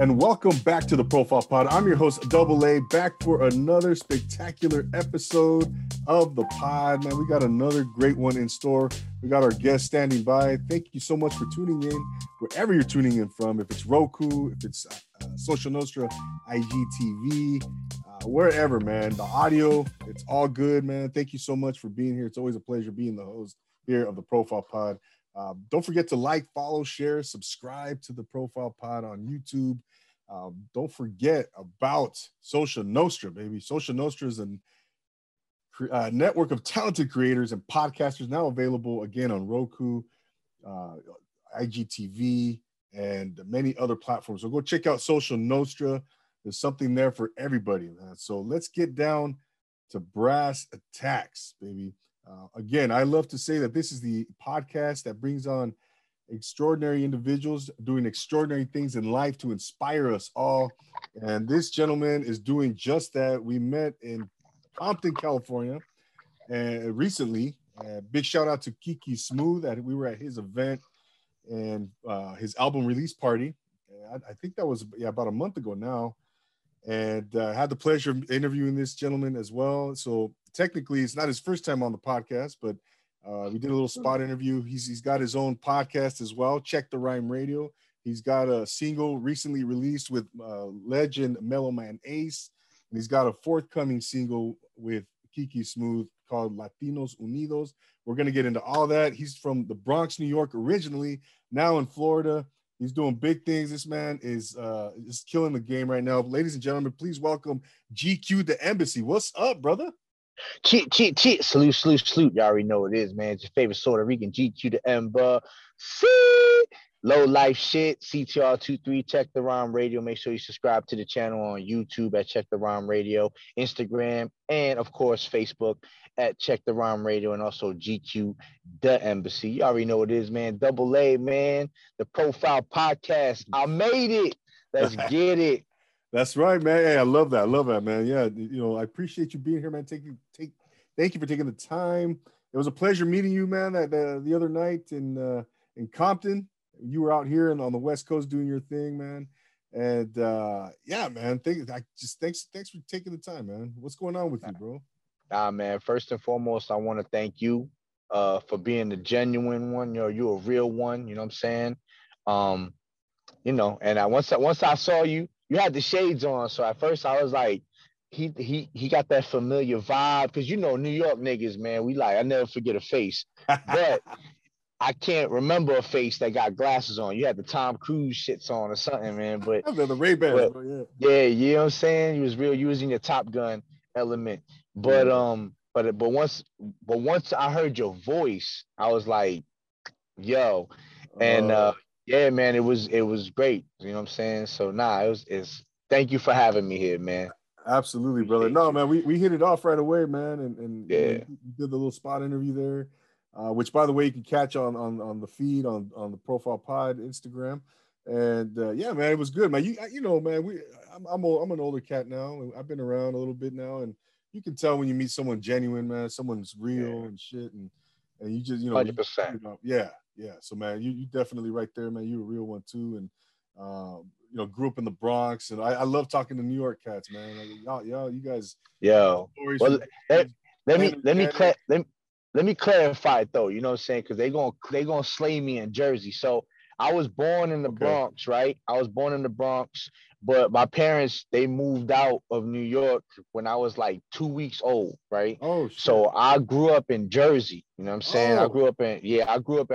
and welcome back to the Profile Pod. I'm your host, Double A, back for another spectacular episode of the pod. Man, we got another great one in store. We got our guest standing by. Thank you so much for tuning in, wherever you're tuning in from. If it's Roku, if it's Social Nostra, IGTV, wherever, man. The audio, it's all good, man. Thank you so much for being here. It's always a pleasure being the host here of the Profile Pod. Don't forget to like, follow, share, subscribe to the Profile Pod on YouTube. Don't forget about Social Nostra, baby. Social Nostra is a network of talented creators and podcasters now available, again, on Roku, IGTV, and many other platforms. So go check out Social Nostra. There's something there for everybody, man. So let's get down to brass tacks, baby. Again, I love to say that this is the podcast that brings on extraordinary individuals doing extraordinary things in life to inspire us all. And this gentleman is doing just that. We met in Compton, California, and recently. Big shout out to Kiki Smooth. We were at his event and his album release party. I think that was about a month ago now. And I had the pleasure of interviewing this gentleman as well. So technically, it's not his first time on the podcast, but we did a little spot interview. He's got his own podcast as well, Check the Rhyme Radio. He's got a single recently released with legend Mellow Man Ace. And he's got a forthcoming single with Kiki Smooth called Latinos Unidos. We're going to get into all that. He's from the Bronx, New York originally, now in Florida. He's doing big things. This man is killing the game right now. Ladies and gentlemen, please welcome GQ Da' Embassy. What's up, brother? Cheat, cheat, cheat. Salute, salute, salute. Y'all already know what it is, man. It's your favorite Puerto Rican, GQ Da' Embassy. Low life shit, CTR23, Check the Rhyme Radio. Make sure you subscribe to the channel on YouTube at Check the Rhyme Radio, Instagram, and of course, Facebook at Check the Rhyme Radio, and also GQ Da' Embassy. You already know what it is, man. Double A, man. The Profile Podcast. I made it. Let's get it. That's right, man. Hey, I love that. I love that, man. Yeah, you know, I appreciate you being here, man. Thank you for taking the time. It was a pleasure meeting you, man, the other night in Compton. You were out here and on the West Coast doing your thing, man. And yeah, man. Thanks for taking the time, man. What's going on with you, bro? Nah, man. First and foremost, I want to thank you for being the genuine one. You're a real one. You know what I'm saying? You know, and once I saw you, you had the shades on. So at first I was like, he got that familiar vibe, because you know New York niggas, man. We like, I never forget a face, but. I can't remember a face that got glasses on. You had the Tom Cruise shits on or something, man. But the Ray Bans, yeah, you know what I'm saying? You was real using your Top Gun element. But once I heard your voice, I was like, yo. And yeah, man, it was great. You know what I'm saying? So nah, it's thank you for having me here, man. Absolutely, brother. No, man, we hit it off right away, man. And yeah, you did the little spot interview there. Which, by the way, you can catch on the feed on the Profile Pod Instagram, and yeah, man, it was good, man. You know, man, I'm an older cat now. I've been around a little bit now, and you can tell when you meet someone genuine, man. Someone's real and shit, and you just, you know, 100%. You know, yeah. So, man, you definitely right there, man. You're a real one too, and you know, grew up in the Bronx, and I love talking to New York cats, man. Like, y'all, you guys, yo. Well, let me clarify it, though, you know what I'm saying? Because they're going to slay me in Jersey. So I was born in the Bronx, right? I was born in the Bronx, but my parents, they moved out of New York when I was like 2 weeks old, right? Oh, shit. So I grew up in Jersey, you know what I'm saying? Oh. I grew up in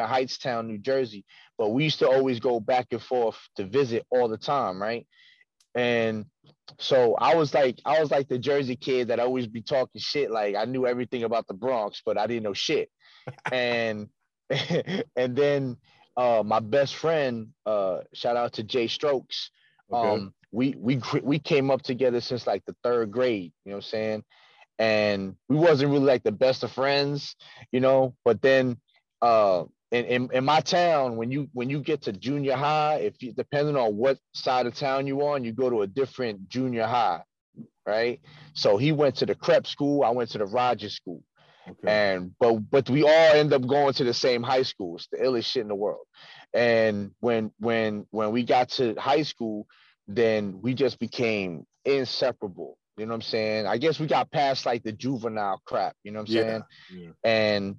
Heightstown, New Jersey, but we used to always go back and forth to visit all the time, right? And so I was like the Jersey kid that I always be talking shit. Like I knew everything about the Bronx, but I didn't know shit. And then my best friend, shout out to Jay Strokes. We came up together since like the third grade, you know what I'm saying? And we wasn't really like the best of friends, you know, but then in my town, when you get to junior high, depending on what side of town you're on, you go to a different junior high, right? So he went to the Crep school, I went to the Rogers school, and but we all end up going to the same high school. It's the illest shit in the world. And when we got to high school, then we just became inseparable. You know what I'm saying? I guess we got past like the juvenile crap, you know what I'm saying? Yeah. And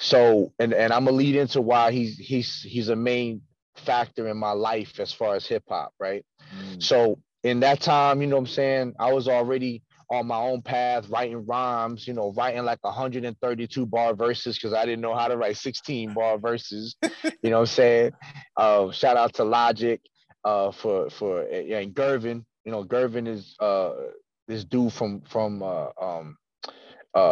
so, and I'm gonna lead into why he's a main factor in my life as far as hip hop, right? Mm. So in that time, you know what I'm saying, I was already on my own path, writing rhymes, you know, writing like 132 bar verses because I didn't know how to write 16 bar verses, you know what I'm saying? Shout out to Logic and Girvin, you know, Girvin is this dude from my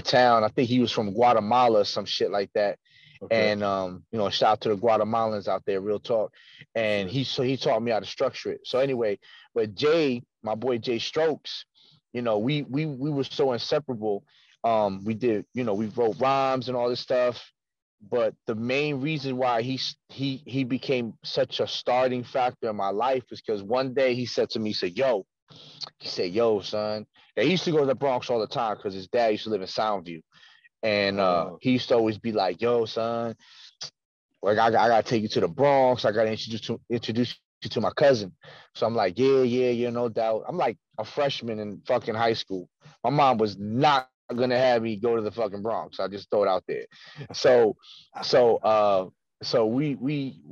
town. I think he was from Guatemala or some shit like that. Okay. And, you know, shout out to the Guatemalans out there, real talk. And he taught me how to structure it. So anyway, but Jay, my boy Jay Strokes, you know, we were so inseparable. We did, you know, we wrote rhymes and all this stuff. But the main reason why he became such a starting factor in my life is because one day he said to me, he said, yo, son. And he used to go to the Bronx all the time because his dad used to live in Soundview. And he used to always be like, yo, son, like I got to take you to the Bronx. I got to introduce you to my cousin. So I'm like, yeah, no doubt. I'm like a freshman in fucking high school. My mom was not going to have me go to the fucking Bronx. I just throw it out there. So we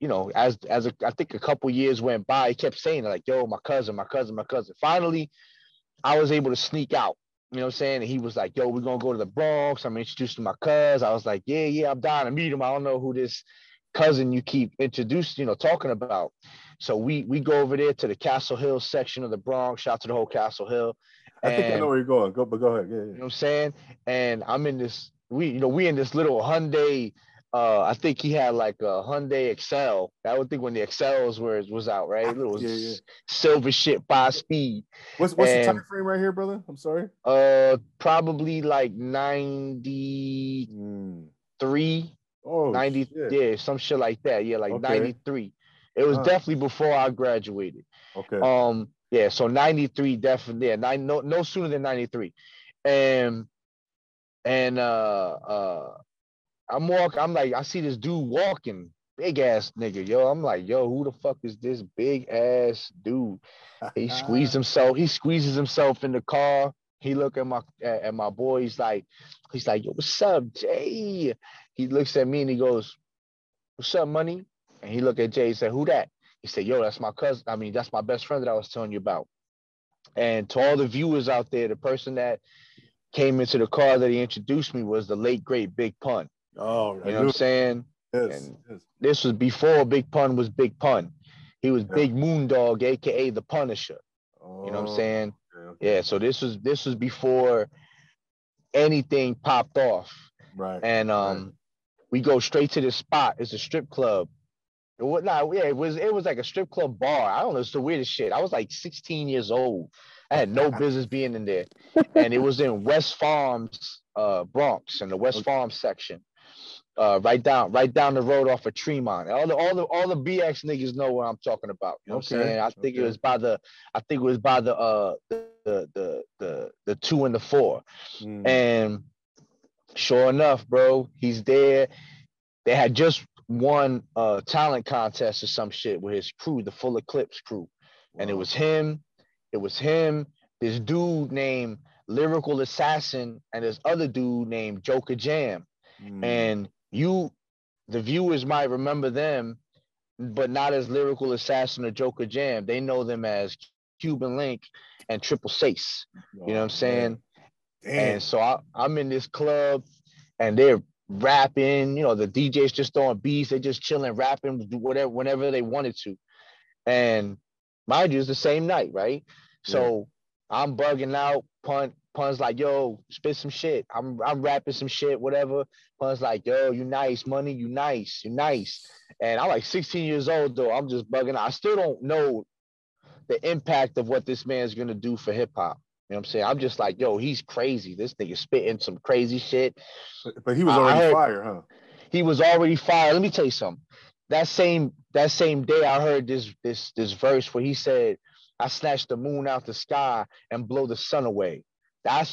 you know, as I think a couple years went by, he kept saying like, yo, my cousin. Finally, I was able to sneak out. You know what I'm saying? And he was like, yo, we're going to go to the Bronx. I'm introduced to my cuz. I was like, yeah, I'm dying to meet him. I don't know who this cousin you keep introduced, you know, talking about. So we go over there to the Castle Hill section of the Bronx. Shout out to the whole Castle Hill. And, I think I know where you're going. Go ahead. Yeah, yeah. You know what I'm saying? And I'm in this, we in this little Hyundai. I think he had like a Hyundai Excel. I would think when the Excels was out, right? Little silver shit, 5-speed. What's the time frame right here, brother? I'm sorry. Probably like 93. Oh, 90. Shit. Yeah, some shit like that. Yeah, like 93. It was definitely before I graduated. Okay. Yeah. So 93, definitely. Yeah. No sooner than 93, I'm like, I see this dude walking, big ass nigga, yo. I'm like, yo, who the fuck is this big ass dude? He squeezes himself in the car. He look at my boy. He's like, yo, what's up, Jay? He looks at me and he goes, what's up, money? And he look at Jay. He said, who that? He said, yo, that's my cousin. I mean, that's my best friend that I was telling you about. And to all the viewers out there, the person that came into the car that he introduced me was the late great Big Pun. Oh, you know what I'm saying? Yes, and yes. This was before Big Pun was Big Pun. He was Big Moondog, aka the Punisher. Oh, you know what I'm saying? Okay. Yeah. So this was before anything popped off. Right. And we go straight to this spot. It's a strip club. It was like a strip club bar. I don't know. It's the weirdest shit. I was like 16 years old. I had no business being in there, and it was in West Farms, Bronx, in the West Farms section. Right down the road off of Tremont. All the BX niggas know what I'm talking about. You know what I'm saying? I think it was by the 2 and the 4. Mm. And sure enough, bro, he's there. They had just won a talent contest or some shit with his crew, the Full Eclipse crew. Wow. And it was him, this dude named Lyrical Assassin, and this other dude named Joker Jam. Mm. And the viewers might remember them, but not as Lyrical Assassin or Joker Jam. They know them as Cuban Link and Triple Sace. You know what I'm saying? Damn. And so I'm in this club, and they're rapping. You know, the DJ's just throwing beats. They're just chilling, rapping, do whatever, whenever they wanted to. And mind you, it's the same night, right? So I'm bugging out. Pun's like, yo, spit some shit. I'm rapping some shit, whatever. Pun's like, yo, you nice, money, you nice. And I'm like 16 years old, though. I'm just bugging out. I still don't know the impact of what this man's going to do for hip-hop. You know what I'm saying? I'm just like, yo, he's crazy. This nigga spitting some crazy shit. But he was already fire, huh? He was already fire. Let me tell you something. That same day, I heard this verse where he said, I snatch the moon out the sky and blow the sun away. I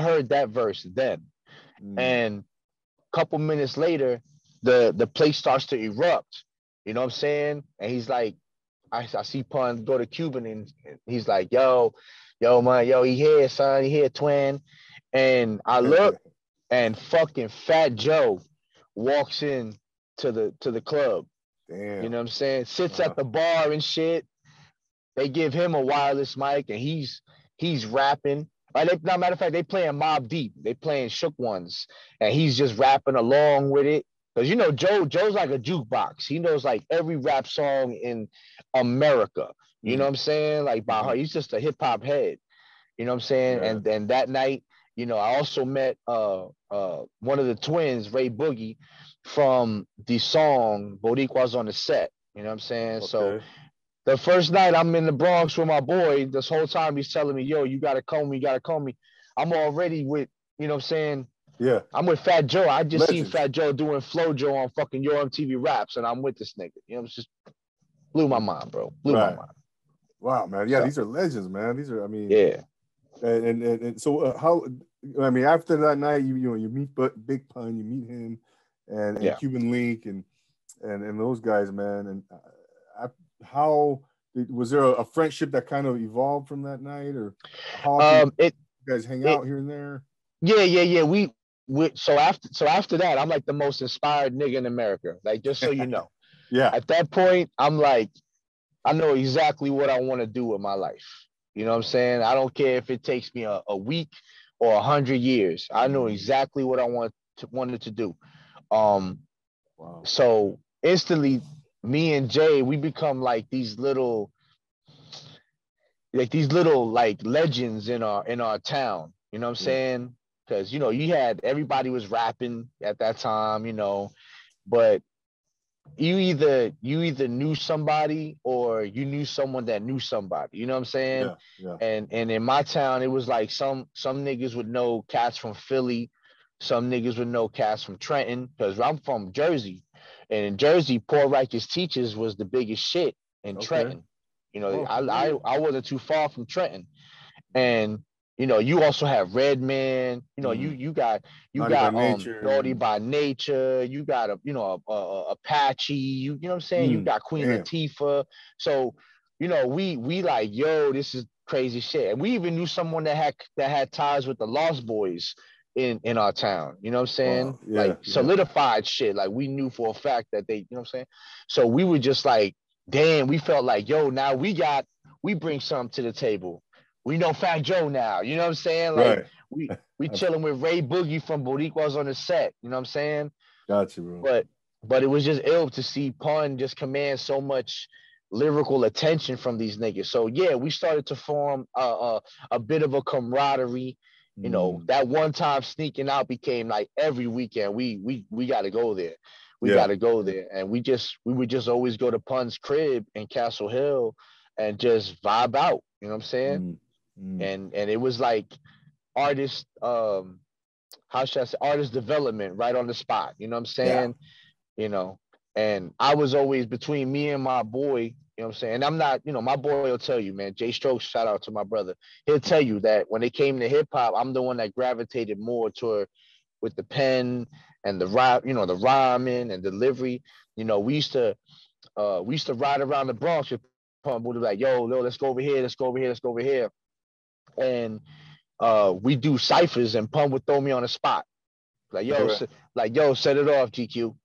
heard that verse then. Mm. And a couple minutes later, the place starts to erupt. You know what I'm saying? And he's like, I see Pun go to Cuban, and he's like, yo, man, yo, he here, son, he here, twin. And I look, and fucking Fat Joe walks in to the club. Damn. You know what I'm saying? Sits at the bar and shit. They give him a wireless mic, and he's rapping. Now, matter of fact, they playing Mobb Deep. They playing Shook Ones, and he's just rapping along with it. Because, you know, Joe's like a jukebox. He knows, like, every rap song in America. You know what I'm saying? Like, by heart. He's just a hip-hop head. You know what I'm saying? Yeah. And then that night, you know, I also met one of the twins, Ray Boogie, from the song Boricua's on the Set. You know what I'm saying? Okay. So the first night I'm in the Bronx with my boy, this whole time he's telling me, yo, you got to call me. I'm already with, you know what I'm saying? Yeah. I'm with Fat Joe. I just seen Fat Joe doing FloJo on fucking Yo MTV Raps, and I'm with this nigga. You know, it's just blew my mind, bro. Blew my mind. Wow, man. Yeah, so, these are legends, man. These are, I mean. Yeah. And so how, I mean, after that night, you meet Big Pun, you meet him and Cuban Link and those guys, man. And how, was there a friendship that kind of evolved from that night, or how you guys hang out here and there? Yeah. So after that, I'm like the most inspired nigga in America. Like, just so you know. Yeah. At that point, I'm like, I know exactly what I want to do with my life. You know what I'm saying? I don't care if it takes me a week or 100 years. I know exactly what I wanted to do. Wow. So instantly, me and Jay, we become like these little like legends in our town. You know what I'm saying? Because, you know, you had, everybody was rapping at that time, you know, but you either knew somebody or you knew someone that knew somebody, you know what I'm saying? Yeah. And in my town, it was like some niggas would know cats from Philly. Some niggas would know cats from Trenton, because I'm from Jersey. And in Jersey, Poor Righteous Teachers was the biggest shit in Trenton. You know, I wasn't too far from Trenton. And you know, you also have Redman. You know, you got Naughty by Nature. You got a Apache. You know what I'm saying? You got Queen Latifah. So, you know, we like, yo, this is crazy shit. And we even knew someone that had ties with the Lost Boys in our town. You know what I'm saying? Yeah, like solidified shit. Like, we knew for a fact that they, you know what I'm saying? So we were just like, damn, we felt like, yo, now we bring something to the table. We know Fat Joe now, you know what I'm saying? Like, we chilling with Ray Boogie from Boricua's on the Set, you know what I'm saying? Gotcha, bro. But it was just ill to see Pun just command so much lyrical attention from these niggas. So yeah, we started to form a bit of a camaraderie. You know, that one time sneaking out became like every weekend. We got to go there. We got to go there, and we would just always go to Pun's crib in Castle Hill and just vibe out. You know what I'm saying? And it was like artist, how should I say, artist development right on the spot. You know what I'm saying? Yeah. You know, and I was always between me and my boy. You know what I'm saying? And I'm not, you know, my boy will tell you, man, Jay Strokes, shout out to my brother. He'll tell you that when it came to hip hop, I'm the one that gravitated more toward with the pen and the rhyme, you know, the rhyming and delivery. You know, we used to ride around the Bronx with Pump. We'd be like, yo, let's go over here. And we do ciphers, and Pun would throw me on the spot. Like, yo, set it off, GQ. You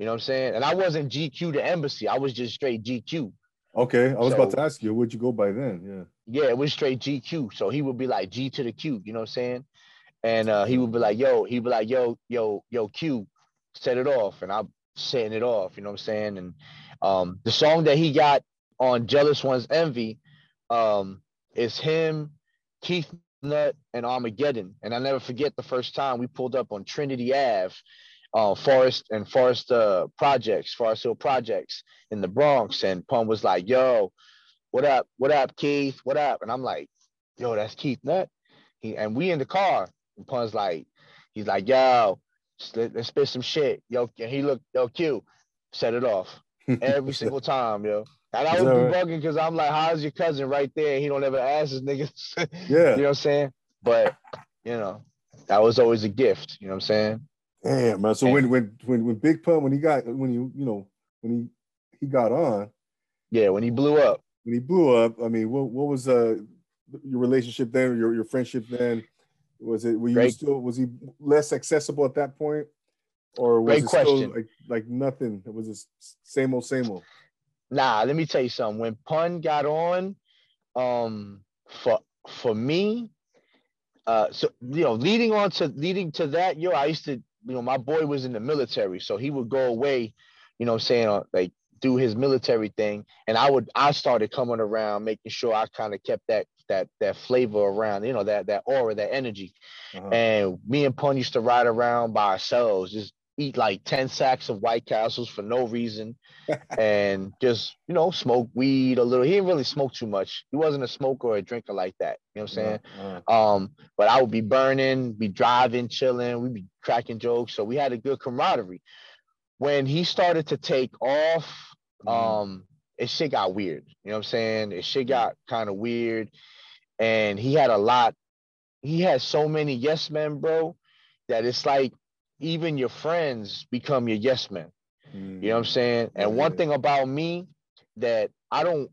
know what I'm saying? And I wasn't GQ Da' Embassy. I was just straight GQ. Okay. I was about to ask you, what'd you go by then? Yeah. Yeah, it was straight GQ. So he would be like G to the Q, you know what I'm saying? And he would be like, yo, Q, set it off. And I'm setting it off, you know what I'm saying? And the song that he got on Jealous One's Envy is him, Keith Nutt, and Armageddon. And I'll never forget the first time we pulled up on Trinity Ave, Forest Hill Projects in the Bronx. And Pun was like, yo, what up, Keith? What up? And I'm like, yo, that's Keith Nutt. And we in the car. And Pun's like, he's like, yo, let's spit some shit. Yo, and he looked, yo, Q, set it off. Every single time, yo. And I would be bugging because I'm like, how's your cousin right there? He don't ever ask his niggas. Yeah. You know what I'm saying? But, you know, that was always a gift. You know what I'm saying? Damn, man. So when Big Pun, when he got, when you know, when he got on, Yeah, when he blew up. When he blew up, I mean, what was your relationship then, your friendship then? Was it, were you great. Still, was he less accessible at that point? Or was great it question. Still like nothing? It was just same old, same old. Nah, let me tell you something. When Pun got on, for me, so you know, leading to that, yo, I used to, you know, my boy was in the military, so he would go away, you know what I'm saying, like do his military thing, and I started coming around, making sure I kind of kept that flavor around, you know, that aura, that energy. Uh-huh. And me and Pun used to ride around by ourselves, just eat like 10 sacks of White Castles for no reason, and just, you know, smoke weed a little. He didn't really smoke too much. He wasn't a smoker or a drinker like that, you know what I'm saying? Uh-huh. But I would be burning, be driving, chilling, we'd be cracking jokes, so we had a good camaraderie. When he started to take off, it shit got weird, you know what I'm saying? It shit got kind of weird. And he had so many yes men, bro, that it's like even your friends become your yes men. Mm. You know what I'm saying? And one thing about me that I'm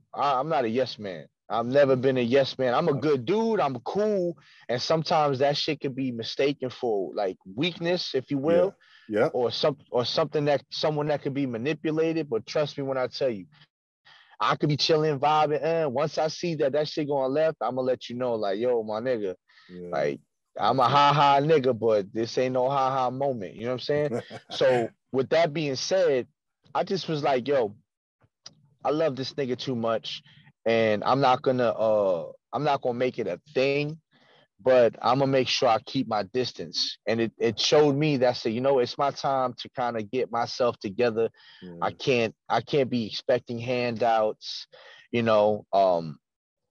not a yes man. I've never been a yes man. I'm a good dude. I'm cool. And sometimes that shit could be mistaken for like weakness, if you will. Yeah. Yeah. Or something that someone that could be manipulated. But trust me when I tell you, I could be chilling, vibing, and once I see that shit going left, I'm gonna let you know, like, yo, my nigga, yeah. Like, I'm a ha-ha nigga, but this ain't no ha-ha moment, you know what I'm saying? So with that being said, I just was like, yo, I love this nigga too much, and I'm not gonna make it a thing, but I'm gonna make sure I keep my distance. And it showed me that, so, you know, it's my time to kind of get myself together. Yeah. I can't be expecting handouts, you know.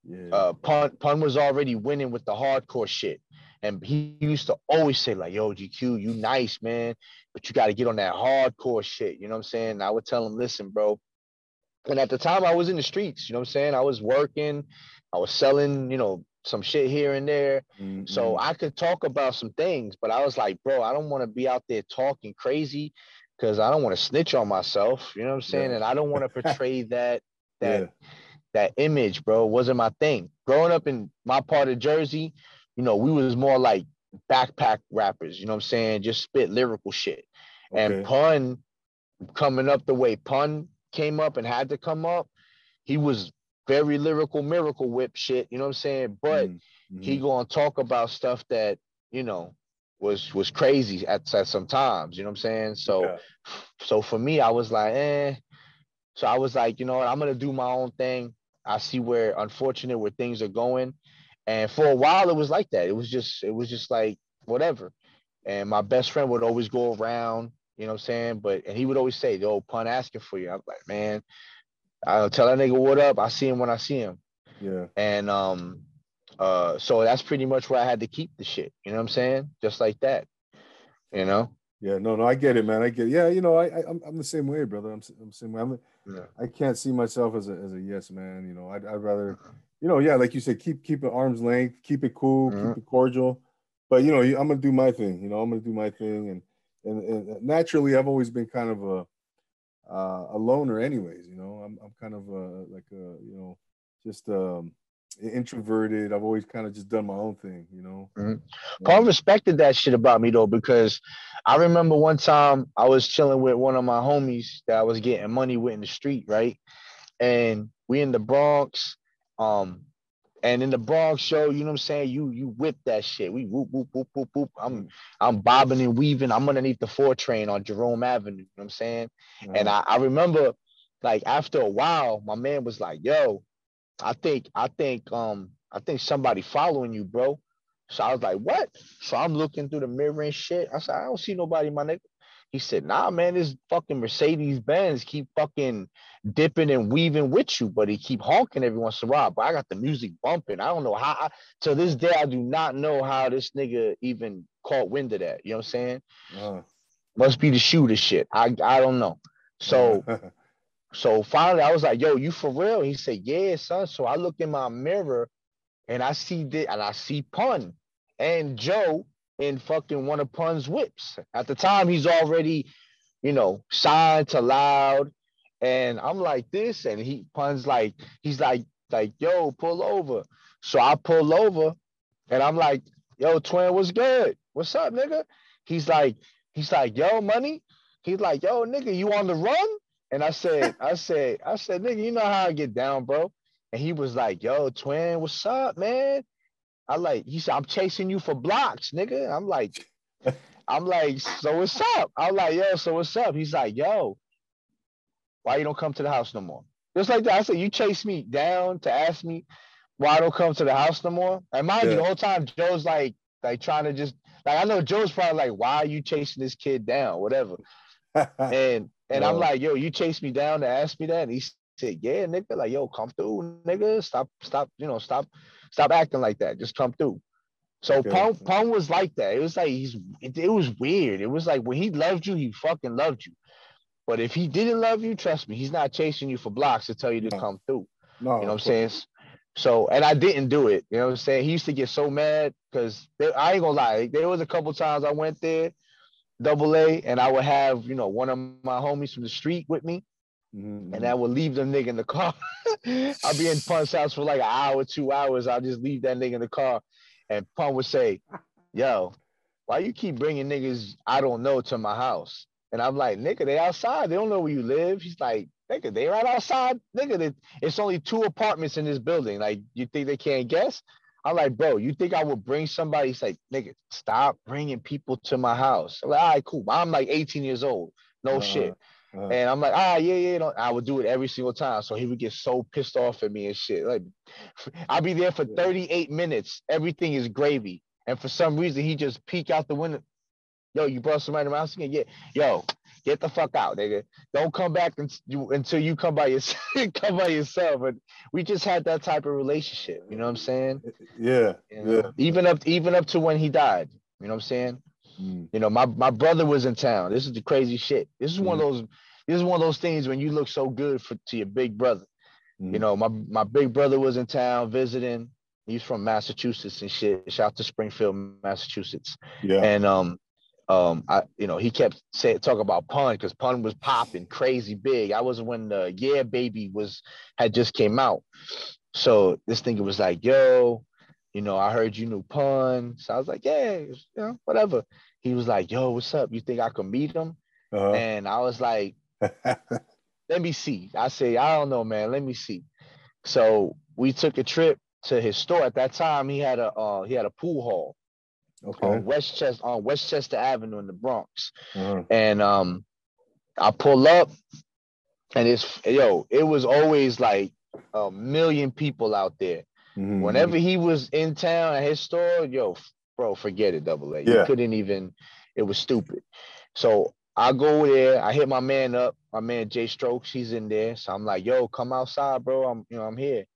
Yeah. Pun was already winning with the hardcore shit, and he used to always say like, yo, GQ, you nice, man, but you got to get on that hardcore shit, you know what I'm saying? And I would tell him, listen, bro, and at the time I was in the streets, you know what I'm saying? I was working, I was selling, you know, some shit here and there. Mm-hmm. So I could talk about some things, but I was like, bro, I don't want to be out there talking crazy because I don't want to snitch on myself. You know what I'm saying? Yeah. And I don't want to portray that yeah. that image, bro. It wasn't my thing. Growing up in my part of Jersey, you know, we was more like backpack rappers, you know what I'm saying? Just spit lyrical shit. Okay. And Pun coming up the way Pun came up and had to come up, he was very lyrical, miracle whip shit, you know what I'm saying? But mm-hmm. he gonna talk about stuff that, you know, was crazy at some times, you know what I'm saying? So okay. So for me, I was like, So I was like, you know what, I'm gonna do my own thing. I see where things are going. And for a while it was like that. It was just like whatever. And my best friend would always go around, you know what I'm saying? And he would always say, the old Pun asking for you. I'm like, man, I'll tell that nigga what up. I see him when I see him. Yeah. And so that's pretty much where I had to keep the shit. You know what I'm saying? Just like that. You know? Yeah. No. I get it, man. I get it. Yeah. You know, I'm the same way, brother. I'm the same way. I can't see myself as a yes man. You know, I'd rather, you know, yeah, like you said, keep it arm's length, keep it cool, mm-hmm. keep it cordial. But you know, I'm gonna do my thing. You know, I'm gonna do my thing, and naturally, I've always been kind of a loner anyways, you know. I'm kind of you know, just introverted. I've always kind of just done my own thing, you know. Mm-hmm. Yeah. Paul respected that shit about me though, because I remember one time I was chilling with one of my homies that I was getting money with in the street, right? And we in the Bronx, and in the Bronx show, you know what I'm saying? You whip that shit. We whoop, whoop, whoop, whoop, whoop. I'm bobbing and weaving. I'm underneath the 4 train on Jerome Avenue. You know what I'm saying? Mm-hmm. And I remember, like, after a while, my man was like, yo, I think somebody following you, bro. So I was like, what? So I'm looking through the mirror and shit. I said, I don't see nobody, my nigga. He said, nah, man, this fucking Mercedes-Benz keep fucking dipping and weaving with you, but he keep honking every once in a while. But I got the music bumping. I don't know how. To this day, I do not know how this nigga even caught wind of that. You know what I'm saying? Must be the shooter shit. I don't know. So, so finally, I was like, yo, you for real? He said, yeah, son. So I look in my mirror, and I see this, and I see Pun and Joe in fucking one of Pun's whips. At the time, he's already, you know, signed to Loud And I'm like this, and Pun's like, he's like, yo, pull over. So I pull over, and I'm like, yo, twin, what's good? What's up, nigga? He's like, yo, money. He's like, yo, nigga, you on the run? And I said, nigga, you know how I get down, bro. And he was like, yo, twin, what's up, man? He said, I'm chasing you for blocks, nigga. I'm like, so what's up? I'm like, yo, so what's up? He's like, yo, why you don't come to the house no more? Just like that. I said, you chase me down to ask me why I don't come to the house no more. And mind you, the whole time Joe's like trying to just, like, I know Joe's probably like, why are you chasing this kid down? Whatever. And I'm like, yo, you chased me down to ask me that? And he said, yeah, nigga, like, yo, come through, nigga. Stop, you know, stop acting like that. Just come through. So okay. Pun was like that. It was like it was weird. It was like when he loved you, he fucking loved you. But if he didn't love you, trust me, he's not chasing you for blocks to tell you to come through. No, you know what I'm saying? So, and I didn't do it. You know what I'm saying? He used to get so mad because I ain't gonna lie. There was a couple times I went there, AA, and I would have, you know, one of my homies from the street with me. Mm-hmm. And I would leave them nigga in the car. I'd be in Pun's house for like an hour, 2 hours. I'll just leave that nigga in the car. And Pun would say, yo, why you keep bringing niggas I don't know to my house? And I'm like, nigga, they outside. They don't know where you live. He's like, nigga, they right outside. Nigga, it's only 2 apartments in this building. Like, you think they can't guess? I'm like, bro, you think I would bring somebody? He's like, nigga, stop bringing people to my house. I'm like, all right, cool. I'm like 18 years old. No shit. And I'm like, yeah. No. I would do it every single time. So he would get so pissed off at me and shit. Like, I'll be there for 38 minutes. Everything is gravy. And for some reason, he just peek out the window. Yo, you brought somebody to my house again? Yeah. Yo, get the fuck out, nigga. Don't come back until you come by yourself. And we just had that type of relationship. You know what I'm saying? Yeah. And, yeah. Even up to when he died. You know what I'm saying? Mm. You know, my brother was in town. This is the crazy shit. This is one of those things when you look so good to your big brother. Mm. You know, my big brother was in town visiting. He's from Massachusetts and shit. Shout out to Springfield, Massachusetts. Yeah. And he kept talking about Pun because Pun was popping crazy big. I was when the Yeah Baby had just came out. So this thing was like, yo, you know, I heard you knew Pun. So I was like, yeah, you know, whatever. He was like, yo, what's up? You think I could meet him? Uh-huh. And I was like, let me see. I say, I don't know, man. Let me see. So we took a trip to his store. At that time, he had a pool hall. Okay. On Westchester Avenue in the Bronx. Uh-huh. And I pull up, and it was always like 1 million people out there. Mm-hmm. Whenever he was in town at his store, yo, bro, forget it, AA. Yeah. You couldn't even, it was stupid. So I go there, I hit my man up, my man Jay Strokes, he's in there. So I'm like, yo, come outside, bro. I'm here.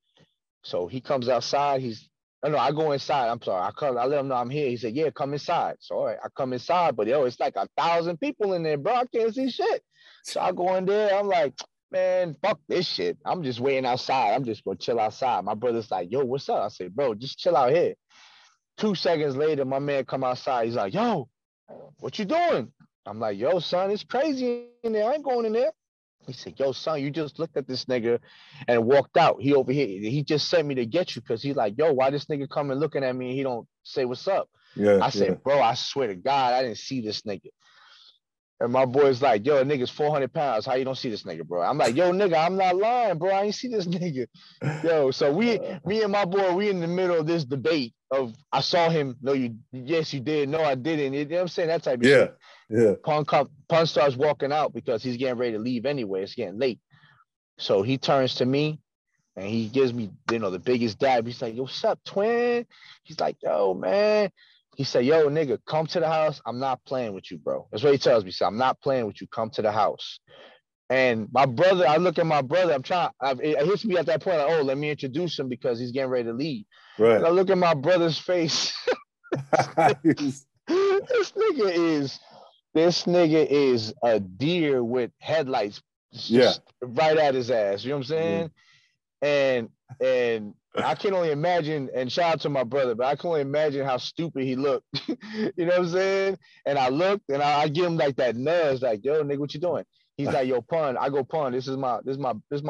So he comes outside, I go inside. I'm sorry. I let him know I'm here. He said, yeah, come inside. So all right, I come inside, but yo, it's like 1,000 people in there, bro. I can't see shit. So I go in there. I'm like, man, fuck this shit. I'm just waiting outside. I'm just going to chill outside. My brother's like, yo, what's up? I say, bro, just chill out here. 2 seconds later, my man come outside. He's like, yo, what you doing? I'm like, yo, son, it's crazy in there. I ain't going in there. He said, yo, son, you just looked at this nigga and walked out. He over here. He just sent me to get you because he's like, yo, why this nigga coming looking at me and he don't say what's up? Yeah, I said, bro, I swear to God, I didn't see this nigga. And my boy's like, yo, nigga's 400 pounds. How you don't see this nigga, bro? I'm like, yo, nigga, I'm not lying, bro. I ain't see this nigga. Yo, so me and my boy, we in the middle of this debate of I saw him. No, you. Yes, you did. No, I didn't. You know what I'm saying? That type of shit. Yeah. Pun starts walking out because he's getting ready to leave anyway. It's getting late. So he turns to me and he gives me, you know, the biggest dab. He's like, yo, what's up, twin? He's like, yo, man. He said, yo, nigga, come to the house. I'm not playing with you, bro. That's what he tells me. He said, I'm not playing with you. Come to the house. And my brother, I look at my brother. It hits me at that point. Like, oh, let me introduce him because he's getting ready to leave. Right. And I look at my brother's face. This nigga is a deer with headlights right at his ass. You know what I'm saying? Mm. And I can only imagine, and shout out to my brother, but I can only imagine how stupid he looked. You know what I'm saying? And I looked, and I give him like that nudge, like, yo, nigga, what you doing? He's like, yo, Pun. I go, Pun, this is my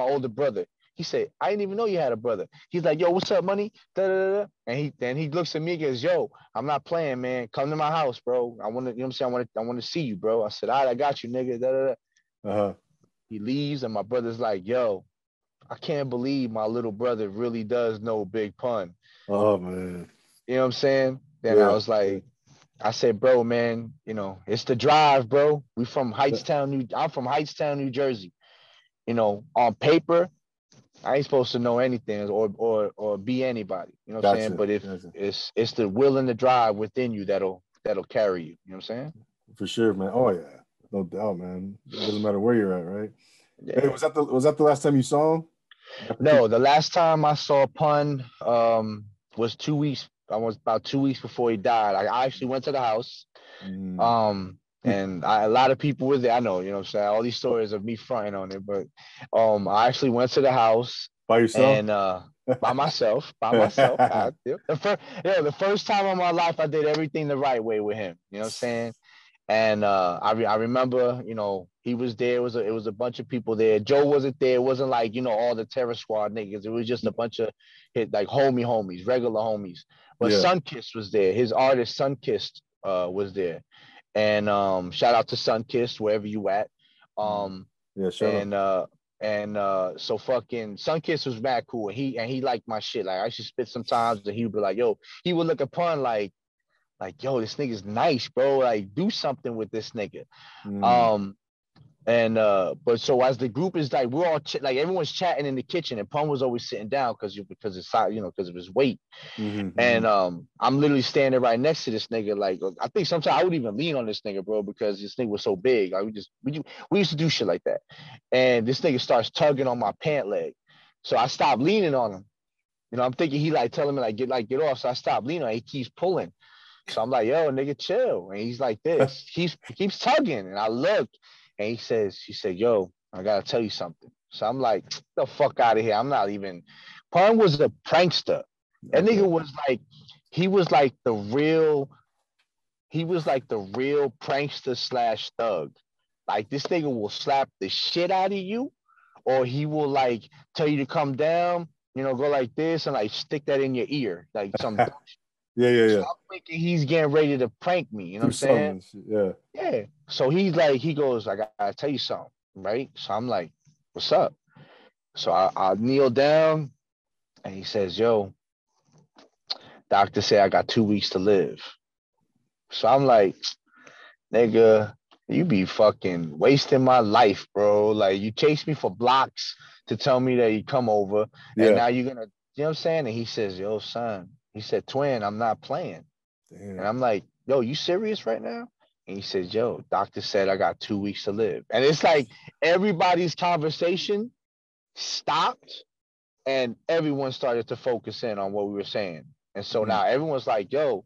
older brother. He said, I didn't even know you had a brother. He's like, yo, what's up, money? Da, da, da. And he looks at me and goes, yo, I'm not playing, man. Come to my house, bro. I want to, you know what I'm saying? I want to see you, bro. I said, all right, I got you, nigga. Da, da, da. Uh-huh. He leaves, and my brother's like, yo, I can't believe my little brother really does know Big Pun. Oh, man. You know what I'm saying? Then yeah. I was like, I said, bro, man, you know, it's the drive, bro. We from I'm from Heightstown, New Jersey. You know, on paper, I ain't supposed to know anything or be anybody. You know what I'm saying? But if it's the will and the drive within you that'll carry you. You know what I'm saying? For sure, man. Oh yeah. No doubt, man. It doesn't matter where you're at, right? Yeah. Hey, was that the last time you saw him? No, the last time I saw Pun was 2 weeks. I was about 2 weeks before he died. I actually went to the house. And a lot of people were there. I know, you know what I'm saying? All these stories of me fronting on it, but I actually went to the house. By yourself? And by myself. The first time in my life I did everything the right way with him. You know what I'm saying? And I remember, you know, he was there. It was a bunch of people there. Joe wasn't there. It wasn't like, you know, all the Terror Squad niggas. It was just a bunch of like homies, regular homies. But yeah. Sunkist was there. His artist Sunkist was there. And shout out to Sunkist wherever you at. Yeah, sure. So fucking Sunkist was mad cool. He liked my shit. Like I used to spit sometimes, and he would be like, yo, he would look upon like, yo, this nigga's nice, bro. Like, do something with this nigga. Mm. But so as the group is like, we're all like everyone's chatting in the kitchen, and Pun was always sitting down because of his weight. Mm-hmm. And I'm literally standing right next to this nigga. Like, I think sometimes I would even lean on this nigga, bro, because this nigga was so big. Like, we used to do shit like that. And this nigga starts tugging on my pant leg, so I stopped leaning on him. You know, I'm thinking he like telling me like get off, so I stopped leaning on him. He keeps pulling. So I'm like, yo, nigga, chill. And he's like this. He keeps tugging. And I look, and she said, yo, I got to tell you something. So I'm like, get the fuck out of here. I'm not even. Pun was a prankster. That nigga was like, he was like the real prankster / thug. Like, this nigga will slap the shit out of you, or he will like tell you to come down, you know, go like this and like stick that in your ear. Like some Yeah. So I'm thinking he's getting ready to prank me, you know what I'm saying? Yeah. So he's like, he goes, I gotta tell you something, right? So I'm like, what's up? So I kneel down, and he says, yo, doctor said I got 2 weeks to live. So I'm like, nigga, you be fucking wasting my life, bro. Like, you chased me for blocks to tell me that you come over, and now you're gonna, you know what I'm saying? And he says, yo, son. He said, twin, I'm not playing. Damn. And I'm like, yo, you serious right now? And he says, yo, doctor said I got 2 weeks to live. And it's like everybody's conversation stopped, and everyone started to focus in on what we were saying. And so now everyone's like, yo,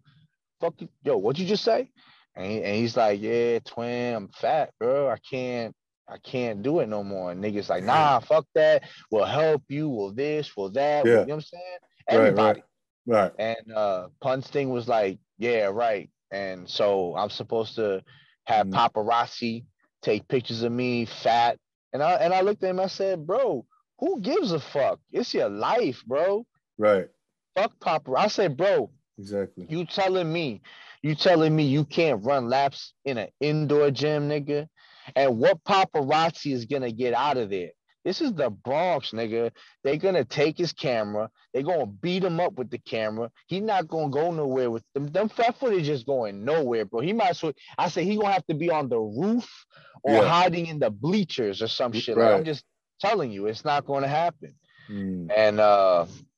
fuck you. Yo, what'd you just say? And he's like, yeah, twin, I'm fat, bro. I can't do it no more. And niggas like, nah, fuck that. We'll help you. We'll this, we'll that. Yeah. You know what I'm saying? Everybody. Right. And Pun's thing was like, yeah, right. And so I'm supposed to have paparazzi take pictures of me fat. And I looked at him, I said, bro, who gives a fuck? It's your life, bro. Right. Fuck paparazzi. I said, bro. Exactly. You telling me you can't run laps in an indoor gym, nigga? And what paparazzi is going to get out of there? This is the Bronx, nigga. They're going to take his camera. They're going to beat him up with the camera. He's not going to go nowhere with them. Them fat footage is going nowhere, bro. He might as well. I say he's going to have to be on the roof or hiding in the bleachers or some shit. Right. Like, I'm just telling you, it's not going to happen. Mm. And,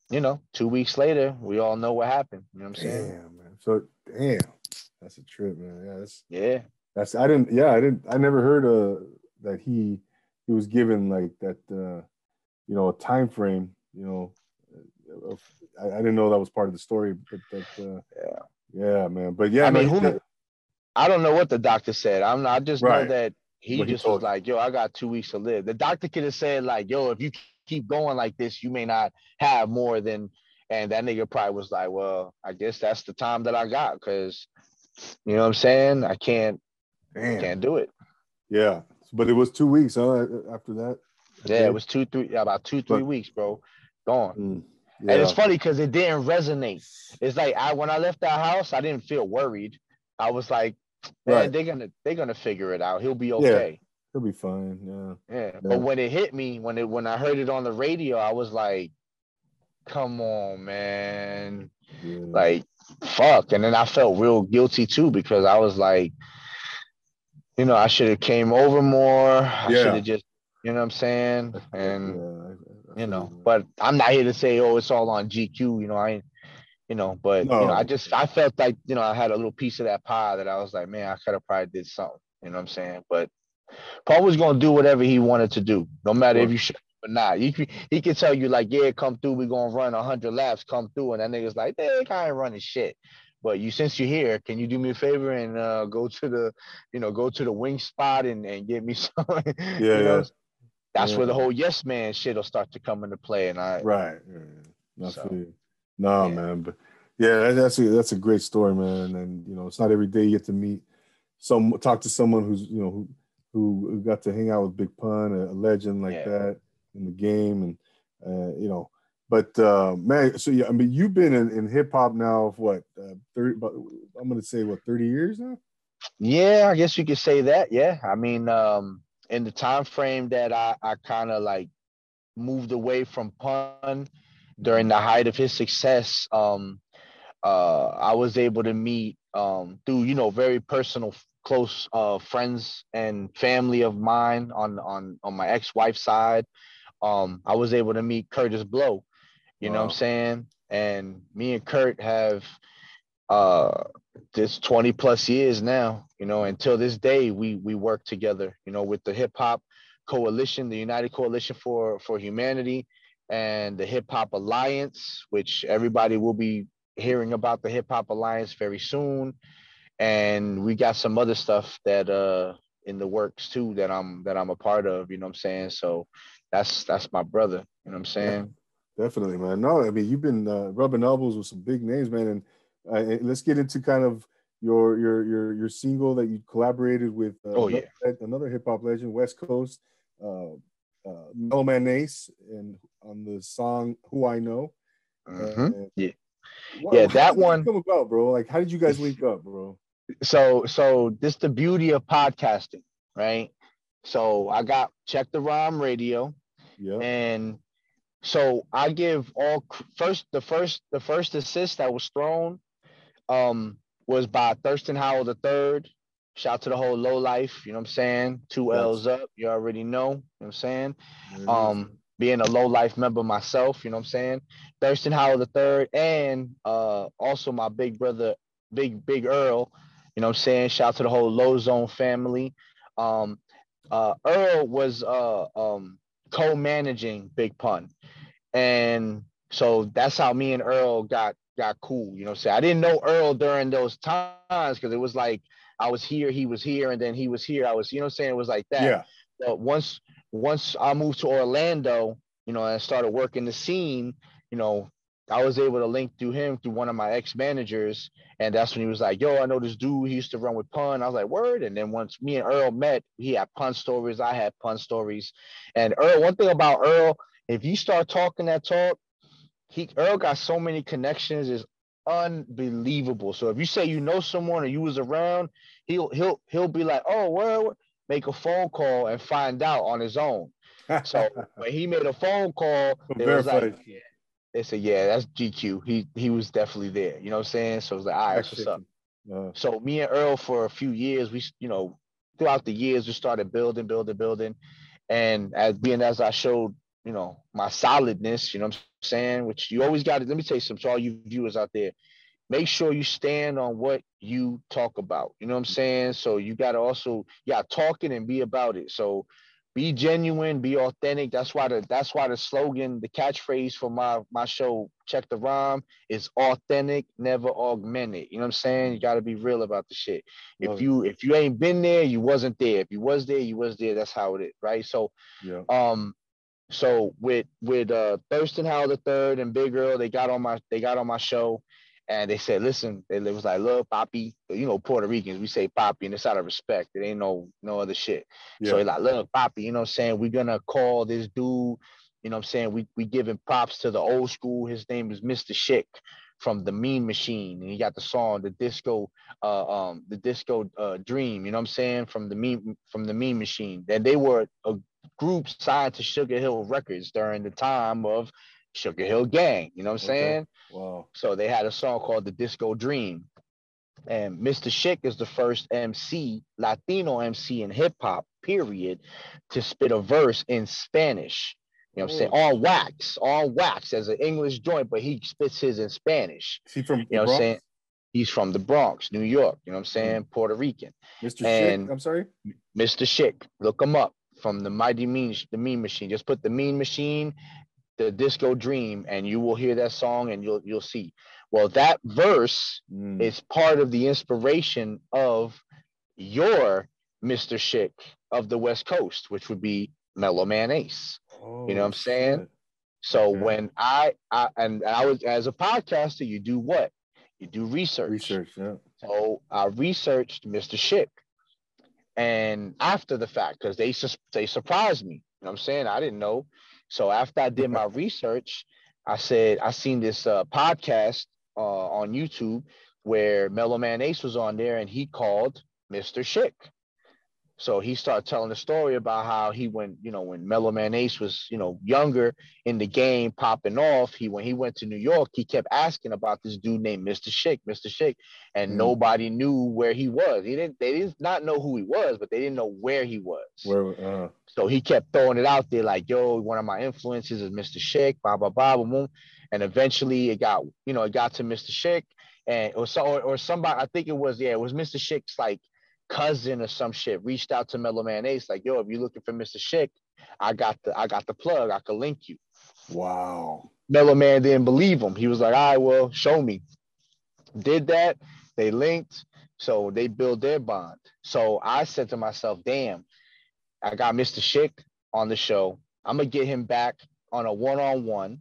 you know, 2 weeks later, we all know what happened. You know what I'm saying? Damn, man. So, damn. That's a trip, man. Yeah. I never heard that he was given like that, you know, a time frame, you know, I didn't know that was part of the story, but that, yeah, man. But yeah, I mean, I don't know what the doctor said. I just know that he was like, yo, I got 2 weeks to live. The doctor could have said like, yo, if you keep going like this, you may not have more than, and that nigga probably was like, well, I guess that's the time that I got. Cause you know what I'm saying? I can't do it. Yeah. But it was 2 weeks, huh? After that. Yeah, it was about two, three weeks, bro. Gone. Mm, yeah. And it's funny because it didn't resonate. It's like when I left that house, I didn't feel worried. I was like, man, right. they're gonna figure it out. He'll be okay. Yeah, he'll be fine. Yeah. Yeah. But when it hit me, when I heard it on the radio, I was like, come on, man. Yeah. Like, fuck. And then I felt real guilty too, because I was like, you know, I should have came over more. I should have just, you know what I'm saying? And, you know, but I'm not here to say, oh, it's all on GQ. You know, I felt like, you know, I had a little piece of that pie that I was like, man, I could have probably did something. You know what I'm saying? But Paul was going to do whatever he wanted to do, no matter if you should or not. He could tell you like, yeah, come through. We're going to run 100 laps, come through. And that nigga's like, hey, I ain't running shit. But since you're here, can you do me a favor and go to the wing spot and get me some? Yeah, That's where the whole yes man shit will start to come into play. And man, but yeah, that's a great story, man. And you know, it's not every day you get to talk to someone who's, you know, who got to hang out with Big Pun, a legend like that in the game, and you know. But man, so yeah, I mean, you've been in hip hop now for what, 30 years now? Yeah, I guess you could say that. Yeah, I mean, in the time frame that I kind of like moved away from Pun during the height of his success, I was able to meet through, you know, very personal, close friends and family of mine on my ex-wife's side. I was able to meet Curtis Blow. You know what I'm saying? And me and Kurt have this 20 plus years now, you know, until this day we work together, you know, with the Hip Hop Coalition, the United Coalition for Humanity, and the Hip Hop Alliance, which everybody will be hearing about the Hip Hop Alliance very soon. And we got some other stuff that in the works too that I'm a part of, you know what I'm saying? So that's my brother, you know what I'm saying? Yeah. Definitely, man. No, I mean, you've been rubbing elbows with some big names, man. And let's get into kind of your single that you collaborated with another hip hop legend, West Coast, Mellow Man Ace, and on the song "Who I Know." That one. Come about, bro. Like, how did you guys link up, bro? So this the beauty of podcasting, right? So I got Check the Rhyme Radio, and. So I give the first assist that was thrown was by Thurston Howell III. Shout out to the whole Low Life, you know what I'm saying? Two L's up, you already know, you know what I'm saying? Being a Low Life member myself, you know what I'm saying? Thurston Howell III, and also my big brother, Big Earl, you know what I'm saying? Shout out to the whole Low Zone family. Earl was co-managing Big Pun, and so that's how me and Earl got cool, you know what I'm saying? I didn't know Earl during those times, because it was like I was here, he was here, and then he was here, I was, you know what I'm saying? It was like that. But once I moved to Orlando, you know, and I started working the scene, you know, I was able to link through him through one of my ex-managers, and that's when he was like, yo, I know this dude, he used to run with Pun. I was like, word. And then once me and Earl met, he had Pun stories, I had Pun stories. And Earl, one thing about Earl, if you start talking that talk, Earl got so many connections, it's unbelievable. So if you say you know someone or you was around, he'll be like, oh, word, make a phone call and find out on his own. So when he made a phone call, it was like, they said, yeah, that's GQ. He was definitely there. You know what I'm saying? So I was like, all right, that's what's up. So me and Earl for a few years, we, you know, throughout the years, we started building. And as I showed, you know, my solidness, you know what I'm saying? Which you always got to, let me tell you something to all you viewers out there. Make sure you stand on what you talk about. You know what I'm saying? So you got to also, talking and be about it. So be genuine, be authentic. That's why the slogan, the catchphrase for my show, Check the Rhyme, is authentic, never augmented. You know what I'm saying? You gotta be real about the shit. If you ain't been there, you wasn't there. If you was there, you was there. That's how it is, right? So so with Thurston Howell III and Big Earl, they got on my show, And they said, listen, it was like, look, Papi, you know, Puerto Ricans, we say Papi, and it's out of respect. It ain't no other shit. Yeah. So he's like, look, Papi, you know what I'm saying? We're going to call this dude, you know what I'm saying? We giving props to the old school. His name is Mr. Schick from the Mean Machine. And he got the song, The Disco Dream, you know what I'm saying? From the Mean Machine. And they were a group signed to Sugar Hill Records during the time of Sugar Hill Gang, you know what I'm saying? Wow. So they had a song called The Disco Dream. And Mr. Schick is the first MC, Latino MC in hip hop, period, to spit a verse in Spanish. You know what I'm saying? On wax as an English joint, but he spits his in Spanish. Is he from the Bronx? What I'm saying? He's from the Bronx, New York, you know what I'm saying? Mm-hmm. Puerto Rican. Mr. Schick, look him up from the Mean Machine. Just put the Mean Machine, The Disco Dream, and you will hear that song, and you'll see. Well, that verse is part of the inspiration of your Mr. Schick of the West Coast, which would be Mellow Man Ace. Oh, you know what I'm saying? Shit. So okay. When I was, as a podcaster, you do what? You do research. Yeah. So I researched Mr. Schick, and after the fact, because they surprised me. You know what I'm saying? I didn't know. So after I did my research, I said, I seen this podcast on YouTube where Mellow Man Ace was on there, and he called Mr. Schick. So he started telling the story about how he went, you know, when Mellow Man Ace was, you know, younger in the game, popping off, when he went to New York, he kept asking about this dude named Mr. Schick, and nobody knew where he was. They did not know who he was, but they didn't know where he was. So he kept throwing it out there like, yo, one of my influences is Mr. Schick, blah, blah, blah, blah, blah. And eventually it got to Mr. Schick, and or somebody, I think it was Mr. Schick's like cousin or some shit reached out to Mellow Man Ace like, yo, if you're looking for Mr. Schick, I got the plug, I could link you. Wow. Mellow Man didn't believe him. He was like, all right, well, show me. Did that, they linked, so they built their bond. So I said to myself, damn, I got Mr. Schick on the show. I'm gonna get him back on a one-on-one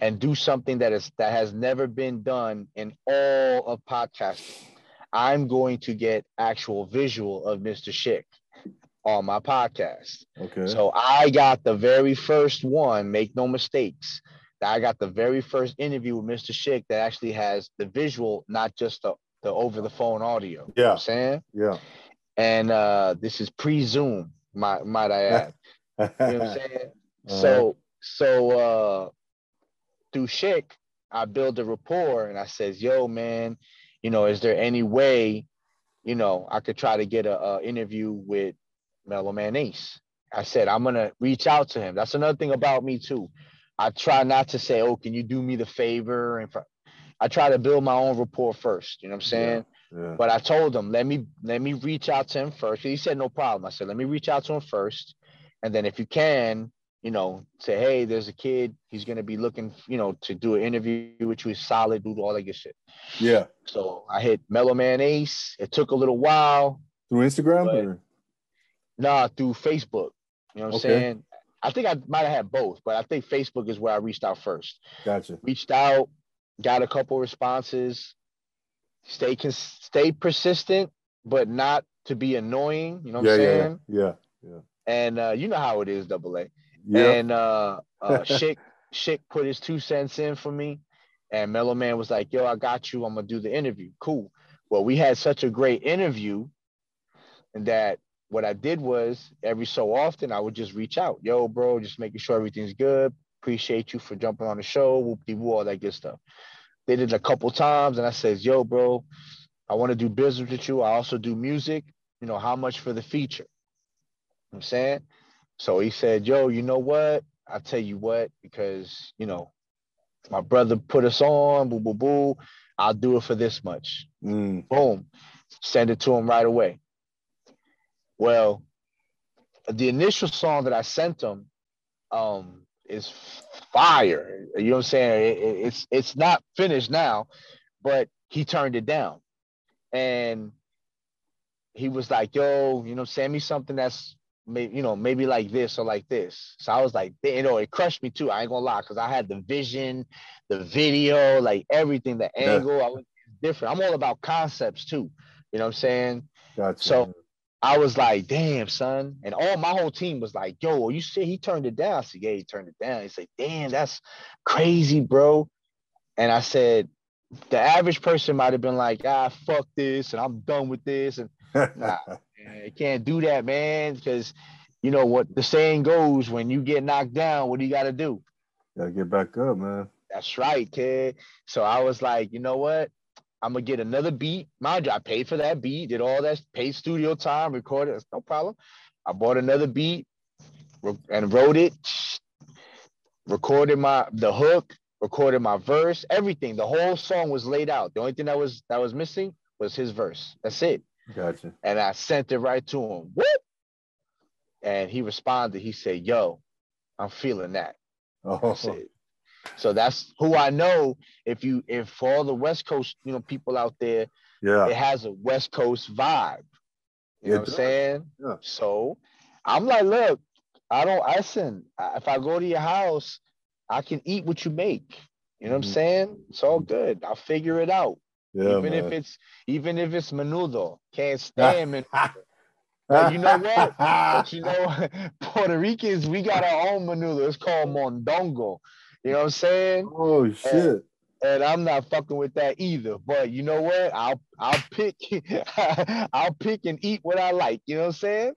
and do something that has never been done in all of podcasting. I'm going to get actual visual of Mr. Schick on my podcast. Okay. So I got the very first one, make no mistakes. I got the very first interview with Mr. Schick that actually has the visual, not just the over-the-phone audio. Yeah. You know what I'm saying? Yeah. And this is pre-Zoom, might I add. You know what I'm saying? Uh-huh. So through Schick, I build a rapport, and I says, yo, man, you know, is there any way, you know, I could try to get a interview with Mellow Man Ace? I said, I'm going to reach out to him. That's another thing about me, too. I try not to say, oh, can you do me the favor? And I try to build my own rapport first. You know what I'm saying? Yeah, yeah. But I told him, let me reach out to him first. He said, no problem. I said, let me reach out to him first. And then if you can, you know, say, hey, there's a kid, he's going to be looking, you know, to do an interview with you, is solid, dude, all that good shit. Yeah. So I hit Mellow Man Ace. It took a little while. Through Instagram? Or? Nah, through Facebook. You know what I'm saying? I think I might have had both, but I think Facebook is where I reached out first. Gotcha. Reached out, got a couple responses. Stay persistent, but not to be annoying. You know what I'm saying? Yeah. And you know how it is, AA. Yep. And Schick put his 2 cents in for me, and Mellow Man was like, yo, I got you, I'm gonna do the interview. Cool. Well, we had such a great interview that what I did was every so often I would just reach out, yo, bro, just making sure everything's good, appreciate you for jumping on the show, whoop-de-woo, all that good stuff. They did it a couple times, and I says, yo, bro, I want to do business with you, I also do music, you know, how much for the feature? You know what I'm saying? So he said, yo, you know what? I'll tell you what, because, you know, my brother put us on, boo, boo, boo. I'll do it for this much. Boom. Send it to him right away. Well, the initial song that I sent him is fire. You know what I'm saying? It's not finished now, but he turned it down. And he was like, yo, you know, send me something that's maybe, you know, maybe like this or like this. So I was like, you know, it crushed me too. I ain't gonna lie, because I had the vision, the video, like everything, the angle. Yeah. I was different. I'm all about concepts too. You know what I'm saying? Gotcha. So I was like, damn, son. And all my whole team was like, yo, you see, he turned it down. I said, yeah, he turned it down. He said, damn, that's crazy, bro. And I said, the average person might have been like, ah, fuck this, and I'm done with this. And nah, man, you can't do that, man, because you know what the saying goes, when you get knocked down, what do you got to do? Got to get back up, man. That's right, kid. So I was like, you know what? I'm going to get another beat. Mind you, I paid for that beat, did all that, paid studio time, recorded. It's no problem. I bought another beat and wrote it, recorded the hook, recorded my verse, everything. The whole song was laid out. The only thing that was missing was his verse. That's it. Gotcha. And I sent it right to him. Whoop! And he responded. He said, yo, I'm feeling that. Oh. That's it. So that's who I know. If for all the West Coast, you know, people out there, yeah, it has a West Coast vibe. You know what I'm saying? Yeah. So I'm like, look, if I go to your house, I can eat what you make. You know what I'm saying? It's all good. I'll figure it out. Yeah, even if it's menudo, can't stand it. You know what? But you know, Puerto Ricans, we got our own menudo. It's called mondongo. You know what I'm saying? Oh shit! And I'm not fucking with that either. But you know what? I'll pick, I'll pick and eat what I like. You know what I'm saying?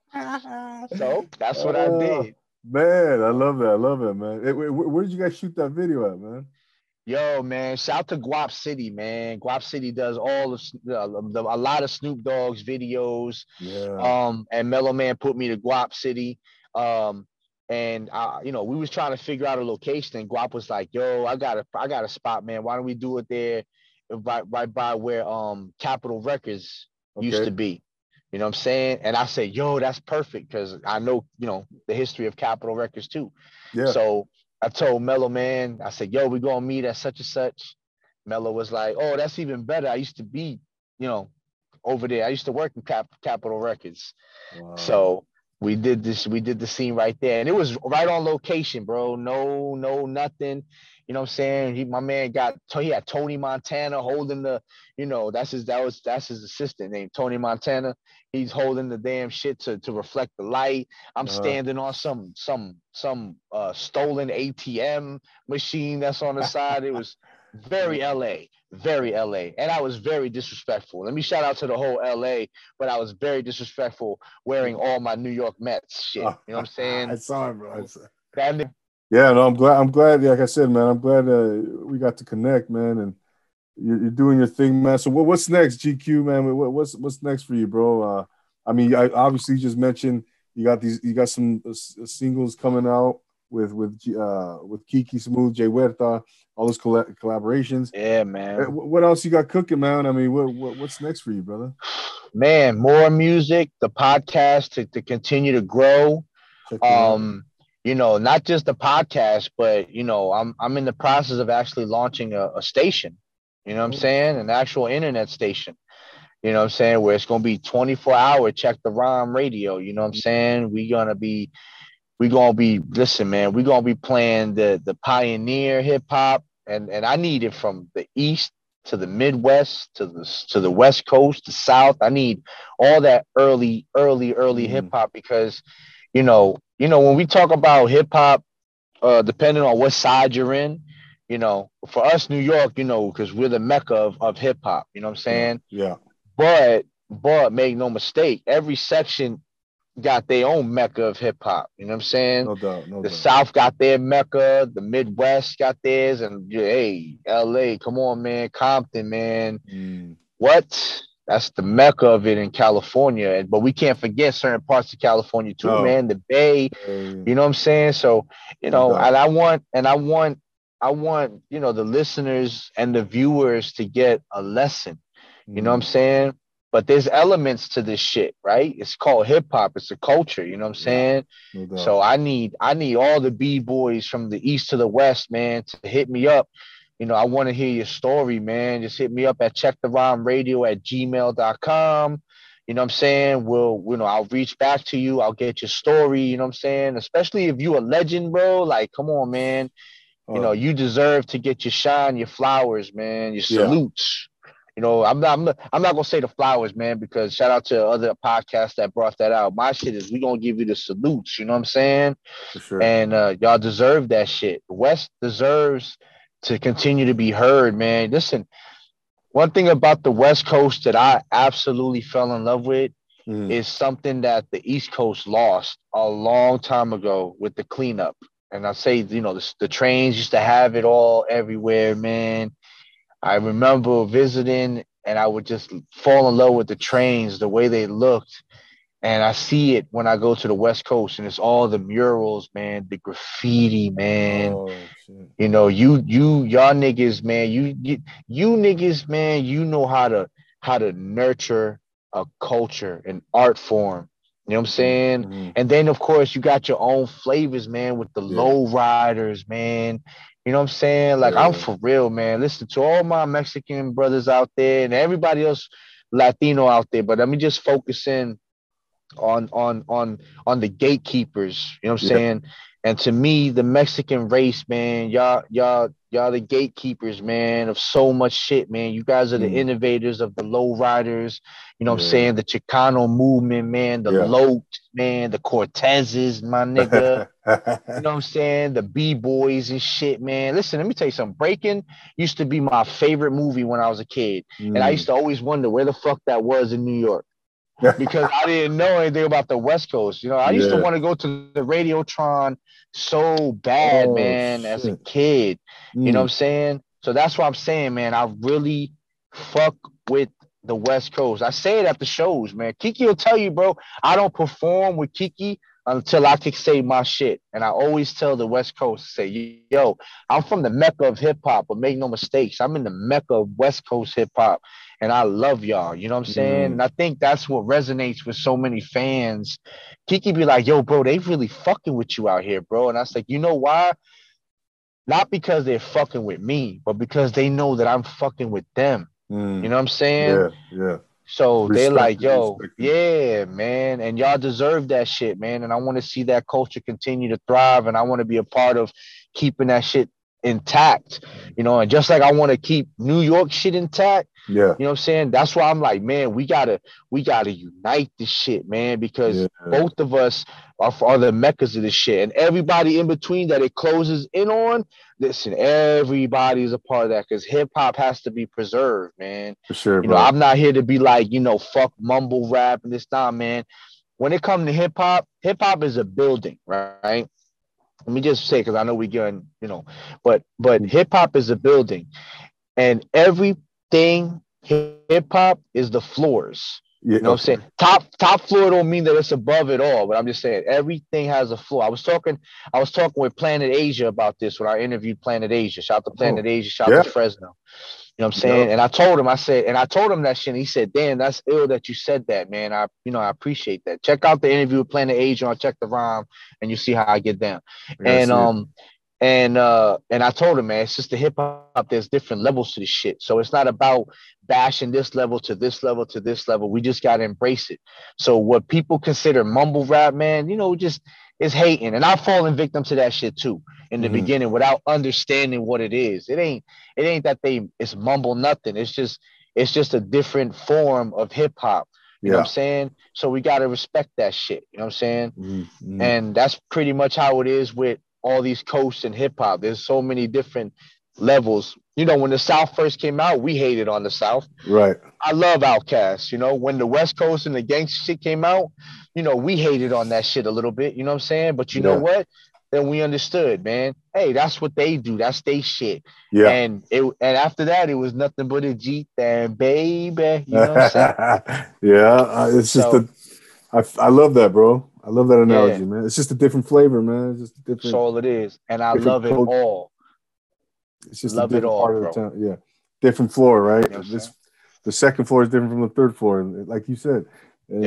So that's what I did. Man, I love that. I love it, man. Where did you guys shoot that video at, man? Yo, man! Shout to Guap City, man. Guap City does all of a lot of Snoop Dogg's videos. Yeah. And Mellow Man put me to Guap City. And you know, we was trying to figure out a location, and Guap was like, "Yo, I got a spot, man. Why don't we do it there, right by where Capitol Records used to be?" You know what I'm saying? And I said, "Yo, that's perfect," because I know, you know, the history of Capitol Records too. Yeah. So I told Mellow Man, I said, yo, we're going to meet at such and such. Mellow was like, oh, that's even better. I used to be, you know, over there. I used to work in Capitol Records. Wow. So we did this. We did the scene right there. And it was right on location, bro. No, nothing. You know what I'm saying? My man had Tony Montana holding the, you know, that's his assistant named Tony Montana. He's holding the damn shit to reflect the light. I'm standing on some stolen ATM machine that's on the side. It was very LA. And I was very disrespectful. Let me shout out to the whole LA, but I was very disrespectful wearing all my New York Mets shit. You know what I'm saying? I saw it, bro. Yeah, no, I'm glad. Like I said, man, I'm glad we got to connect, man. And you're doing your thing, man. So what's next, GQ, man? What's next for you, bro? I mean, I obviously just mentioned you got some singles coming out with Kiki Smooth, Jay Huerta, all those collaborations. Yeah, man. What else you got cooking, man? I mean, what's next for you, brother? Man, more music, the podcast to continue to grow. You know, not just the podcast, but, you know, I'm in the process of actually launching a station, you know what I'm saying? An actual internet station, you know what I'm saying? Where it's going to be 24-hour Check the Rhyme Radio, you know what I'm saying? Listen, man, we're going to be playing the pioneer hip hop. And I need it from the East to the Midwest, to the West Coast, the South. I need all that early hip hop, because, you know, when we talk about hip hop, depending on what side you're in, you know, for us, New York, you know, because we're the mecca of hip hop, you know what I'm saying? Yeah. But make no mistake, every section got their own mecca of hip hop, you know what I'm saying? No doubt. No doubt. South got their mecca, the Midwest got theirs, and hey, LA, come on, man, Compton, man. Mm. What? That's the mecca of it in California. But we can't forget certain parts of California too, man. The Bay, you know what I'm saying? So, you know, I want, you know, the listeners and the viewers to get a lesson. You know what I'm saying? But there's elements to this shit, right? It's called hip hop. It's a culture, you know what I'm saying? No so I need all the B-boys from the East to the West, man, to hit me up. You know, I want to hear your story, man. Just hit me up at checktherhymeradio@gmail.com. You know what I'm saying? We'll, you know, I'll reach back to you. I'll get your story. You know what I'm saying? Especially if you a legend, bro. Like, come on, man. You know, you deserve to get your shine, your flowers, man, your salutes. You know, I'm not gonna say the flowers, man, because shout out to other podcasts that brought that out. My shit is we gonna give you the salutes. You know what I'm saying? For sure. And y'all deserve that shit. West deserves to continue to be heard, man. Listen, one thing about the West Coast that I absolutely fell in love with is something that the East Coast lost a long time ago with the cleanup. And I say, you know, the trains used to have it all everywhere, man. I remember visiting and I would just fall in love with the trains, the way they looked. And I see it when I go to the West Coast, and it's all the murals, man, the graffiti, man. Oh, shit. You know, y'all niggas, man, you niggas, man, you know how to nurture a culture, an art form. You know what I'm saying? Mm-hmm. And then, of course, you got your own flavors, man, with the low riders, man. You know what I'm saying? Like, I'm for real, man. Listen to all my Mexican brothers out there and everybody else Latino out there. But let me just focus in on the gatekeepers. You know what I'm saying? And to me, the Mexican race, man, y'all the gatekeepers, man, of so much shit, man. You guys are the innovators of the low riders, you know what I'm saying? The Chicano movement, man, the Lotes, man, the Cortezes, my nigga. You know what I'm saying? The B-boys and shit, man. Listen, let me tell you something. Breaking used to be my favorite movie when I was a kid. And I used to always wonder where the fuck that was in New York. Because I didn't know anything about the West Coast. You know, I used to want to go to the Radiotron so bad, man, shit. As a kid. You know what I'm saying? So that's what I'm saying, man. I really fuck with the West Coast. I say it at the shows, man. Kiki will tell you, bro, I don't perform with Kiki until I can say my shit. And I always tell the West Coast, say, yo, I'm from the Mecca of hip hop, but make no mistakes, I'm in the Mecca of West Coast hip hop. And I love y'all. You know what I'm saying? And I think that's what resonates with so many fans. Kiki be like, yo, bro, they really fucking with you out here, bro. And I was like, you know why? Not because they're fucking with me, but because they know that I'm fucking with them. You know what I'm saying? Yeah. So they're like, yo, yeah, man. And y'all deserve that shit, man. And I want to see that culture continue to thrive. And I want to be a part of keeping that shit intact, you know. And just like I want to keep New York shit intact, you know what I'm saying? That's why I'm like, man, we gotta unite this shit, man, because both of us are the meccas of this shit, and everybody in between that it closes in on, listen, everybody's a part of that, because hip-hop has to be preserved, man, for sure, you know. I'm not here to be like, you know, fuck mumble rap and this time, man. When it comes to hip-hop is a building, right? Let me just say, because I know we're getting, you know, but hip hop is a building, and everything hip hop is the floors. You know what I'm saying? Top floor don't mean that it's above it all, but I'm just saying everything has a floor. I was talking with Planet Asia about this when I interviewed Planet Asia. Shout out to Planet Asia, shout out to Fresno. You know what I'm saying? And I told him that shit, and he said, damn, that's ill that you said that, man. I appreciate that. Check out the interview with Planet Asia on Check the Rhyme, and you see how I get down. And I told him, man, it's just the hip hop, there's different levels to this shit. So it's not about bashing this level to this level to this level. We just gotta embrace it. So what people consider mumble rap, man, you know, just is hating. And I've fallen victim to that shit too in the beginning without understanding what it is. It ain't that it's mumble nothing. It's just a different form of hip hop. You know what I'm saying? So we gotta respect that shit. You know what I'm saying? And that's pretty much how it is with all these coasts and hip hop. There's so many different levels. You know, when the South first came out, we hated on the South. Right. I love Outkast. You know, when the West Coast and the gangster shit came out, you know, we hated on that shit a little bit. You know what I'm saying? But you know what? Then we understood, man. Hey, that's what they do. That's they shit. Yeah. And after that, it was nothing but a G thing, baby. You know what I'm saying? It's just I love that, bro. I love that analogy, man. It's just a different flavor, man. It's just a different. That's all it is, and I love it all. It's just love a different part of the town. Yeah, different floor, right? You know the second floor is different from the third floor, like you said. And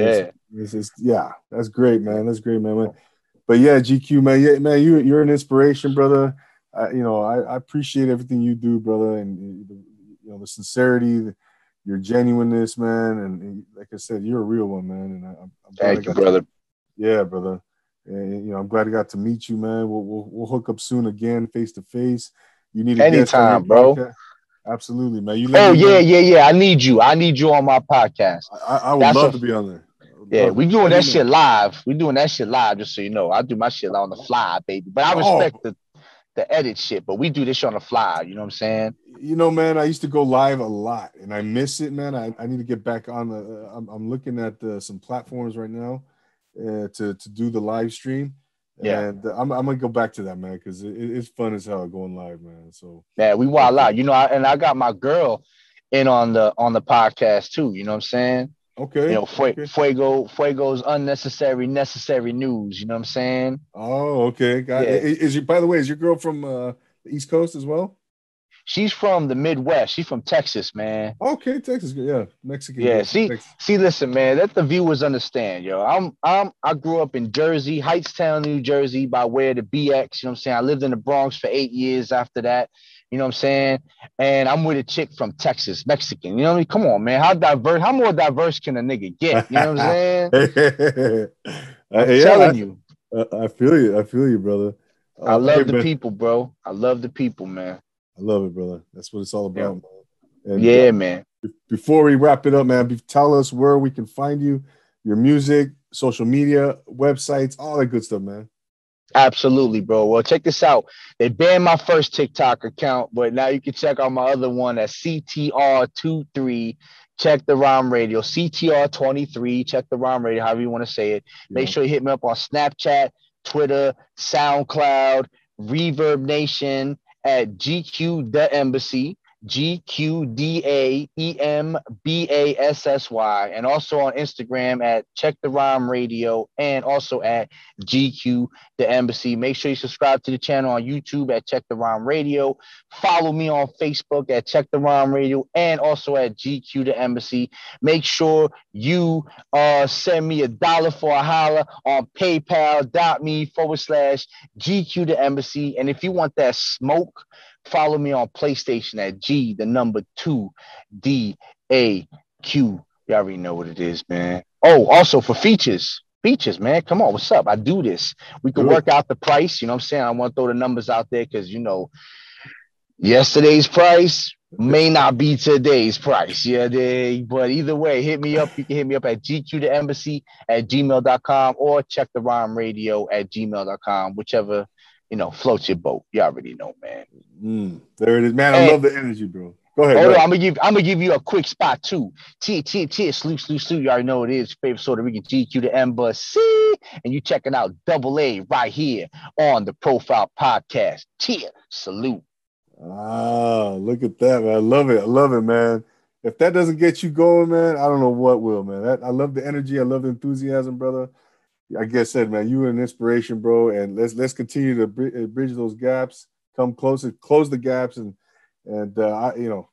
that's great, man. That's great, man. But yeah, GQ, man. Yeah, man, you're an inspiration, brother. I appreciate everything you do, brother, and you know the sincerity. your genuineness, man. And like I said, you're a real one, man. And I'm thank you, brother. Yeah, brother. And, you know, I'm glad I got to meet you, man. We'll hook up soon again, face to face. You need anytime, bro. Podcast. Absolutely, man. You let yeah. I need you on my podcast. I would love to be on there. Yeah, we doing that shit live. We doing that shit live, just so you know. I do my shit on the fly, baby. But I respect the edit shit, but we do this shit on the fly. You know what I'm saying? You know, man, I used to go live a lot, and I miss it, man. I need to get back on the I'm looking at some platforms right now to do the live stream. Yeah, and I'm gonna go back to that, man, because it's fun as hell going live, man. So yeah, we wild out, you know. I got my girl in on the podcast too. You know what I'm saying? Okay. You know, Fuego's unnecessary, necessary news. You know what I'm saying? Oh, okay. Got it. By the way, is your girl from the East Coast as well? She's from the Midwest. She's from Texas, man. Okay, Texas. Yeah, Mexican. Yeah, see, listen, man, let the viewers understand, yo. I grew up in Jersey, Heightstown, New Jersey, by way of the BX. You know what I'm saying? I lived in the Bronx for 8 years after that. You know what I'm saying? And I'm with a chick from Texas, Mexican. You know what I mean? Come on, man. How more diverse can a nigga get? You know what I'm saying? I'm telling you. I feel you. I feel you, brother. I love the people, bro. I love the people, man. I love it, brother. That's what it's all about. Yeah, and, man. Before we wrap it up, man, tell us where we can find you, your music, social media, websites, all that good stuff, man. Absolutely, bro. Well, check this out. They banned my first TikTok account, but now you can check out my other one at CTR23. Check the Rhyme Radio, CTR23. Check the Rhyme Radio, however you want to say it. Make sure you hit me up on Snapchat, Twitter, SoundCloud, Reverb Nation. At GQ Da' Embassy, GQ DAEMBASSY, and also on Instagram at Check the Rhyme Radio, and also at GQ Da' Embassy. Make sure you subscribe to the channel on YouTube at Check the Rhyme Radio. Follow me on Facebook at Check the Rhyme Radio, and also at GQ Da' Embassy. Make sure you send me $1 for a holler on paypal.me/GQ Da' Embassy. And if you want that smoke, follow me on PlayStation at G2DAQ. You already know what it is, man. Oh, also for features, man. Come on, what's up? I do this. We can work out the price. You know what I'm saying? I want to throw the numbers out there because, you know, yesterday's price may not be today's price. Yeah, but either way, hit me up. You can hit me up at GQTheEmbassy@gmail.com or Check the Rhyme Radio at gmail.com, whichever. You know, float your boat. You already know, man. There it is, man. I love the energy, bro. Go ahead. Hold on, I'm gonna give you a quick spot too. Slew. You already know what it is. Favorite Puerto Rican GQ Da' Embassy, and you checking out AA right here on the Profile Podcast. Salute. Ah, look at that, man. I love it, man. If that doesn't get you going, man, I don't know what will, man. I love the energy. I love the enthusiasm, brother. I guess said, man, you were an inspiration, bro, and let's continue to bridge those gaps, come closer, close the gaps, and I, you know,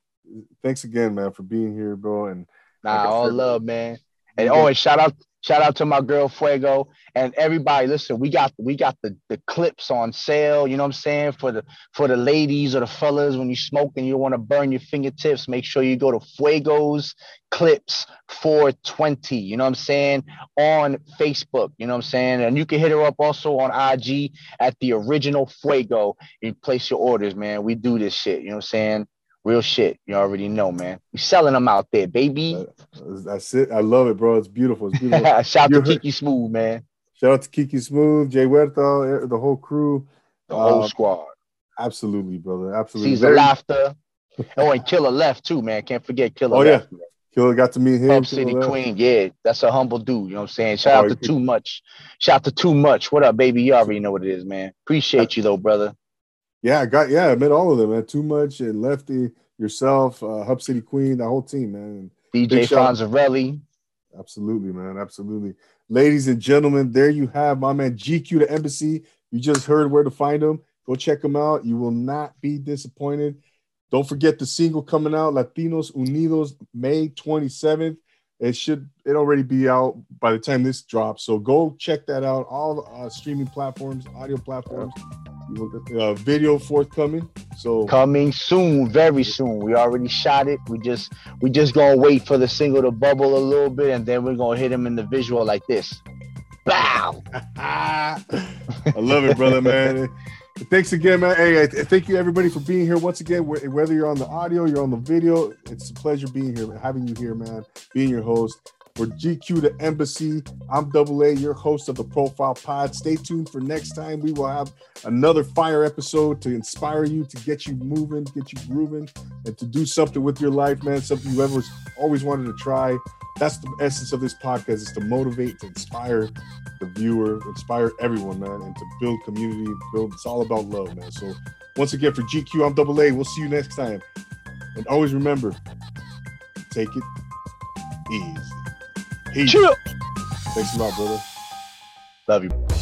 thanks again, man, for being here, bro. And all love, man. And and shout out to my girl Fuego and everybody. Listen, we got the clips on sale. You know what I'm saying? For the ladies or the fellas, when you smoke and you want to burn your fingertips, make sure you go to Fuego's Clips 420. You know what I'm saying? On Facebook. You know what I'm saying? And you can hit her up also on IG at The Original Fuego and place your orders, man. We do this shit. You know what I'm saying? Real shit. You already know, man. We selling them out there, baby. That's it. I love it, bro. It's beautiful. Shout out to Kiki Smooth, man. Shout out to Kiki Smooth, Jay Huerta, the whole crew. The whole squad. Absolutely, brother. Absolutely. Sees the laughter. Oh, and Killer left, too, man. Can't forget Killer left. Man. Killer got to meet him. Pump City Queen. Yeah, that's a humble dude. You know what I'm saying? Shout out to Too Much. Shout out to Too Much. What up, baby? You already know what it is, man. Appreciate you, though, brother. Yeah, I met all of them, man. Too Much and Lefty, yourself, Hub City Queen, the whole team, man. DJ Fonzarelli. Absolutely, man. Absolutely. Ladies and gentlemen, there you have my man GQ Da' Embassy. You just heard where to find him. Go check him out. You will not be disappointed. Don't forget the single coming out, Latinos Unidos, May 27th. It already be out by the time this drops. So go check that out. All streaming platforms, audio platforms. Video forthcoming. So coming soon, very soon. We already shot it. We just gonna wait for the single to bubble a little bit, and then we're gonna hit him in the visual like this. Bow! I love it, brother, man. Thanks again, man. Hey, thank you everybody for being here once again. Whether you're on the audio, you're on the video, it's a pleasure being here, having you here, man. Being your host. For GQ Da' Embassy, I'm Double A, your host of the Profile Pod. Stay tuned for next time. We will have another fire episode to inspire you, to get you moving, get you grooving, and to do something with your life, man, something you ever always wanted to try. That's the essence of this podcast, is to motivate, to inspire the viewer, inspire everyone, man, and to build community. It's all about love, man. So once again, for GQ, I'm Double A. We'll see you next time. And always remember, take it easy. Chill. Thanks a lot, brother. Love you.